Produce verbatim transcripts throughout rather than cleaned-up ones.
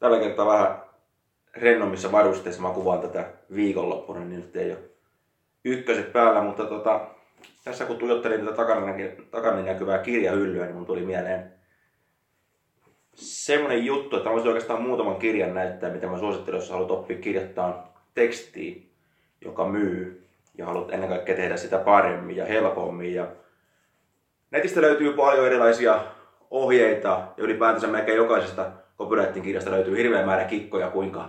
Tällä kertaa vähän rennommissa varusteissa, mä kuvaan tätä viikonloppuna, niin nyt ei ole ykköset päällä, mutta tota, tässä kun tujottelin tätä takana näkyvää kirjahyllyä, niin mun tuli mieleen semmonen juttu, että mä voisin oikeastaan muutaman kirjan näyttää, mitä mä suosittelen, jos haluat oppia kirjoittaa tekstiä, joka myy, ja haluat ennen kaikkea tehdä sitä paremmin ja helpommin. Ja netistä löytyy paljon erilaisia ohjeita, ja ylipäätänsä melkein jokaisesta copywriting kirjasta löytyy hirveä määrä kikkoja, kuinka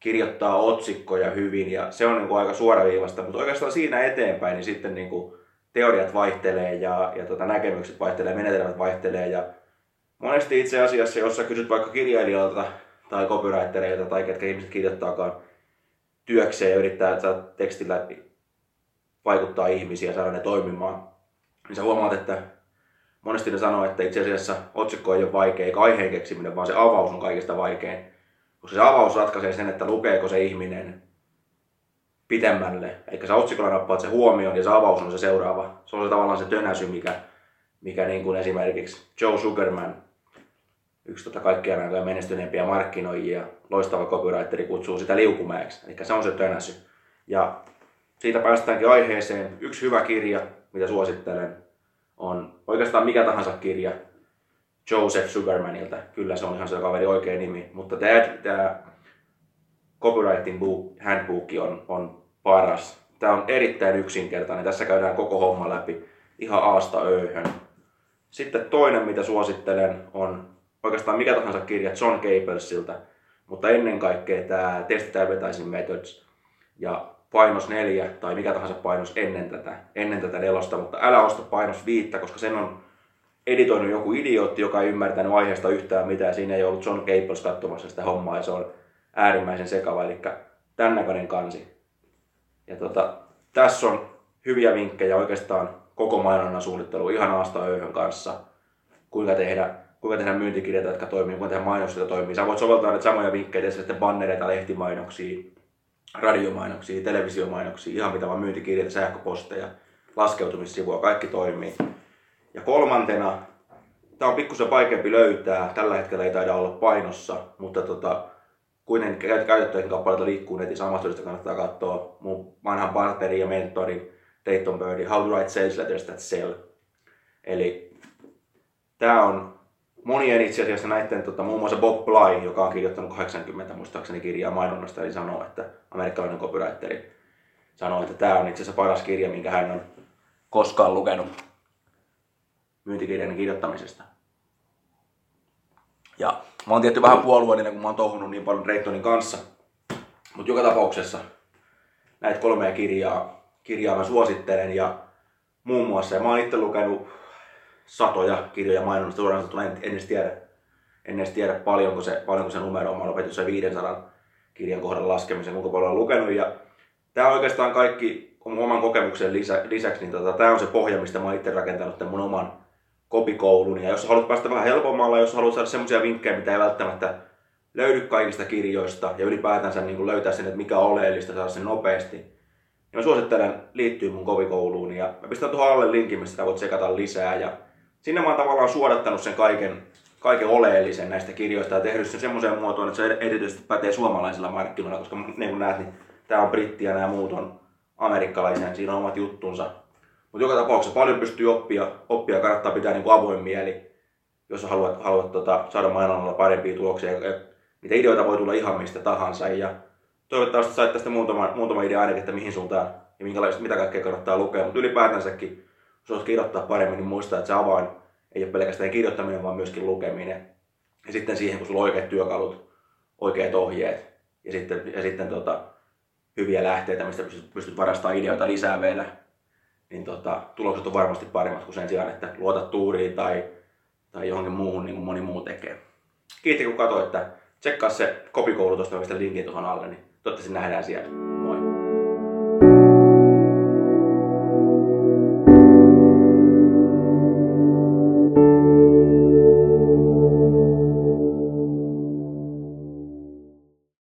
kirjoittaa otsikkoja hyvin, ja se on niin kuin aika suoraviivasta, mutta oikeastaan siinä eteenpäin niin sitten niin kuin teoriat vaihtelee ja, ja tota, näkemykset vaihtelee, menetelmät vaihtelee, ja monesti itse asiassa, jos sä kysyt vaikka kirjailijoilta tai copywritereilta tai ketkä ihmiset kirjoittaakaan työkseen ja yrittää, että sä tekstillä vaikuttaa ihmisiä ja saada ne toimimaan, niin sä huomaat, että monesti ne sanoo, että itse asiassa otsikko ei ole vaikea eikä aiheen keksiminen, vaan se avaus on kaikista vaikein. Koska se avaus ratkaisee sen, että lukeeko se ihminen pitemmälle. Eli sä otsikolla nappaat se huomioon ja se avaus on se seuraava. Se on se tavallaan se tönäsy, mikä, mikä niin kuin esimerkiksi Joe Sugarman, yksi tota kaikkien aikojen menestyneempiä markkinoijia, loistava copywriteri, kutsuu sitä liukumäeksi. Eli se on se tönäsy. Ja siitä päästäänkin aiheeseen. Yksi hyvä kirja, mitä suosittelen, on oikeastaan mikä tahansa kirja Joseph Sugarmanilta. Kyllä se on ihan se kaveri oikea nimi, mutta tämä Copywriting book, Handbook on, on paras. Tämä on erittäin yksinkertainen. Tässä käydään koko homma läpi ihan aasta öyhön. Sitten toinen, mitä suosittelen, on oikeastaan mikä tahansa kirja John Capelsilta, mutta ennen kaikkea tämä Test Advertising Methods ja painos neljä tai mikä tahansa painos ennen tätä, ennen tätä nelosta, mutta älä osta painos viittä, koska sen on editoinut joku idiootti, joka ei ymmärtänyt aiheesta yhtään mitään. Siinä ei ollut John Caples katsomassa sitä hommaa ja se on äärimmäisen sekava, eli tämän näköinen kansi. Ja tota, tässä on hyviä vinkkejä oikeastaan koko mainonnan suunnittelu ihan aasta öyhön kanssa. Kuinka tehdä, kuinka tehdä myyntikirjat, jotka toimii, kuinka tehdä mainoksia, jotka toimii. Sä voit soveltaa näitä samoja vinkkejä sitten bannereita, lehtimainoksia, radiomainoksia, televisiomainoksia, ihan mitä vaan myyntikirjeitä, sähköposteja, laskeutumissivua, kaikki toimii. Ja kolmantena, tää on pikkusen vaikeampi löytää, tällä hetkellä ei taida olla painossa, mutta tota, kuitenkin käytettyjen kappaleita liikkuu netissä, Amazonista kannattaa katsoa mun vanhan partnerin ja mentorin Drayton Birdin How to Write Sales Letters That Sell. Eli tää on monien itse asiassa näiden, tota, muun muassa Bob Bly, joka on kirjoittanut kahdeksankymmentä muistaakseni kirjaa mainonnasta, eli sanoo, että amerikkalainen copywriteri sanoo, että tämä on itse asiassa paras kirja, minkä hän on koskaan lukenut myyntikirjan kirjoittamisesta. Ja mä oon tietty vähän puolueellinen, kun mä oon touhunut niin paljon Draytonin kanssa, mutta joka tapauksessa näitä kolmea kirjaa, kirjaa mä suosittelen ja muun muassa, ja mä oon itse lukenut satoja kirjoja mainonnasta suoraan sanottuna, en edes tiedä, en edes tiedä paljonko se, paljonko se numero on. Mä lopetin sen viisisataa kirjan kohdan laskemisen, kuinka paljon olen lukenut. Ja tää on oikeastaan kaikki oman kokemuksen lisä, lisäksi, niin tota, tää on se pohja, mistä mä oon itse rakentanut tämän mun oman kopikoulun. Ja jos haluat päästä vähän helpommalla, jos haluat saada semmoisia vinkkejä, mitä ei välttämättä löydy kaikista kirjoista ja ylipäätänsä niin kun löytää sen, että mikä on oleellista, saada sen nopeasti, niin mä suosittelen liittyä mun kopikouluun. Ja mä pistän tuohon alle linkin, mistä voit sekata lisää. Ja sinne mä oon tavallaan suodattanut sen kaiken, kaiken oleellisen näistä kirjoista ja tehnyt sen semmoiseen muotoon, että se erityisesti pätee suomalaisilla markkinoilla, koska niin kuin näet, niin tää on britti ja nämä muut on amerikkalaisia, niin siinä on omat juttunsa. Mutta joka tapauksessa paljon pystyy oppia, oppia kannattaa pitää niin kuin avoin mieli, jos haluat, haluat tota, saada mainonnalla parempia tuloksia. Niitä ideoita voi tulla ihan mistä tahansa ja toivottavasti sait tästä muutama, muutama idea ainakin, että mihin suuntaan ja minkälaista, mitä kaikkea kannattaa lukea, mutta ylipäätänsäkin jos olet kirjoittaa paremmin, niin muista, että se avain ei ole pelkästään kirjoittaminen, vaan myöskin lukeminen. Ja sitten siihen, kun sulla on oikeat työkalut, oikeat ohjeet ja sitten, ja sitten tota, hyviä lähteitä, mistä pystyt, pystyt varastamaan ideoita lisää vielä, niin tota, tulokset on varmasti paremmat kuin sen sijaan, että luotat tuuriin tai, tai johonkin muuhun, niin kuin moni muu tekee. Kiitti, kun katsoit Tsekkaa se kopikoulutus, mistä linkin tuohon alle, niin toivottavasti nähdään siellä.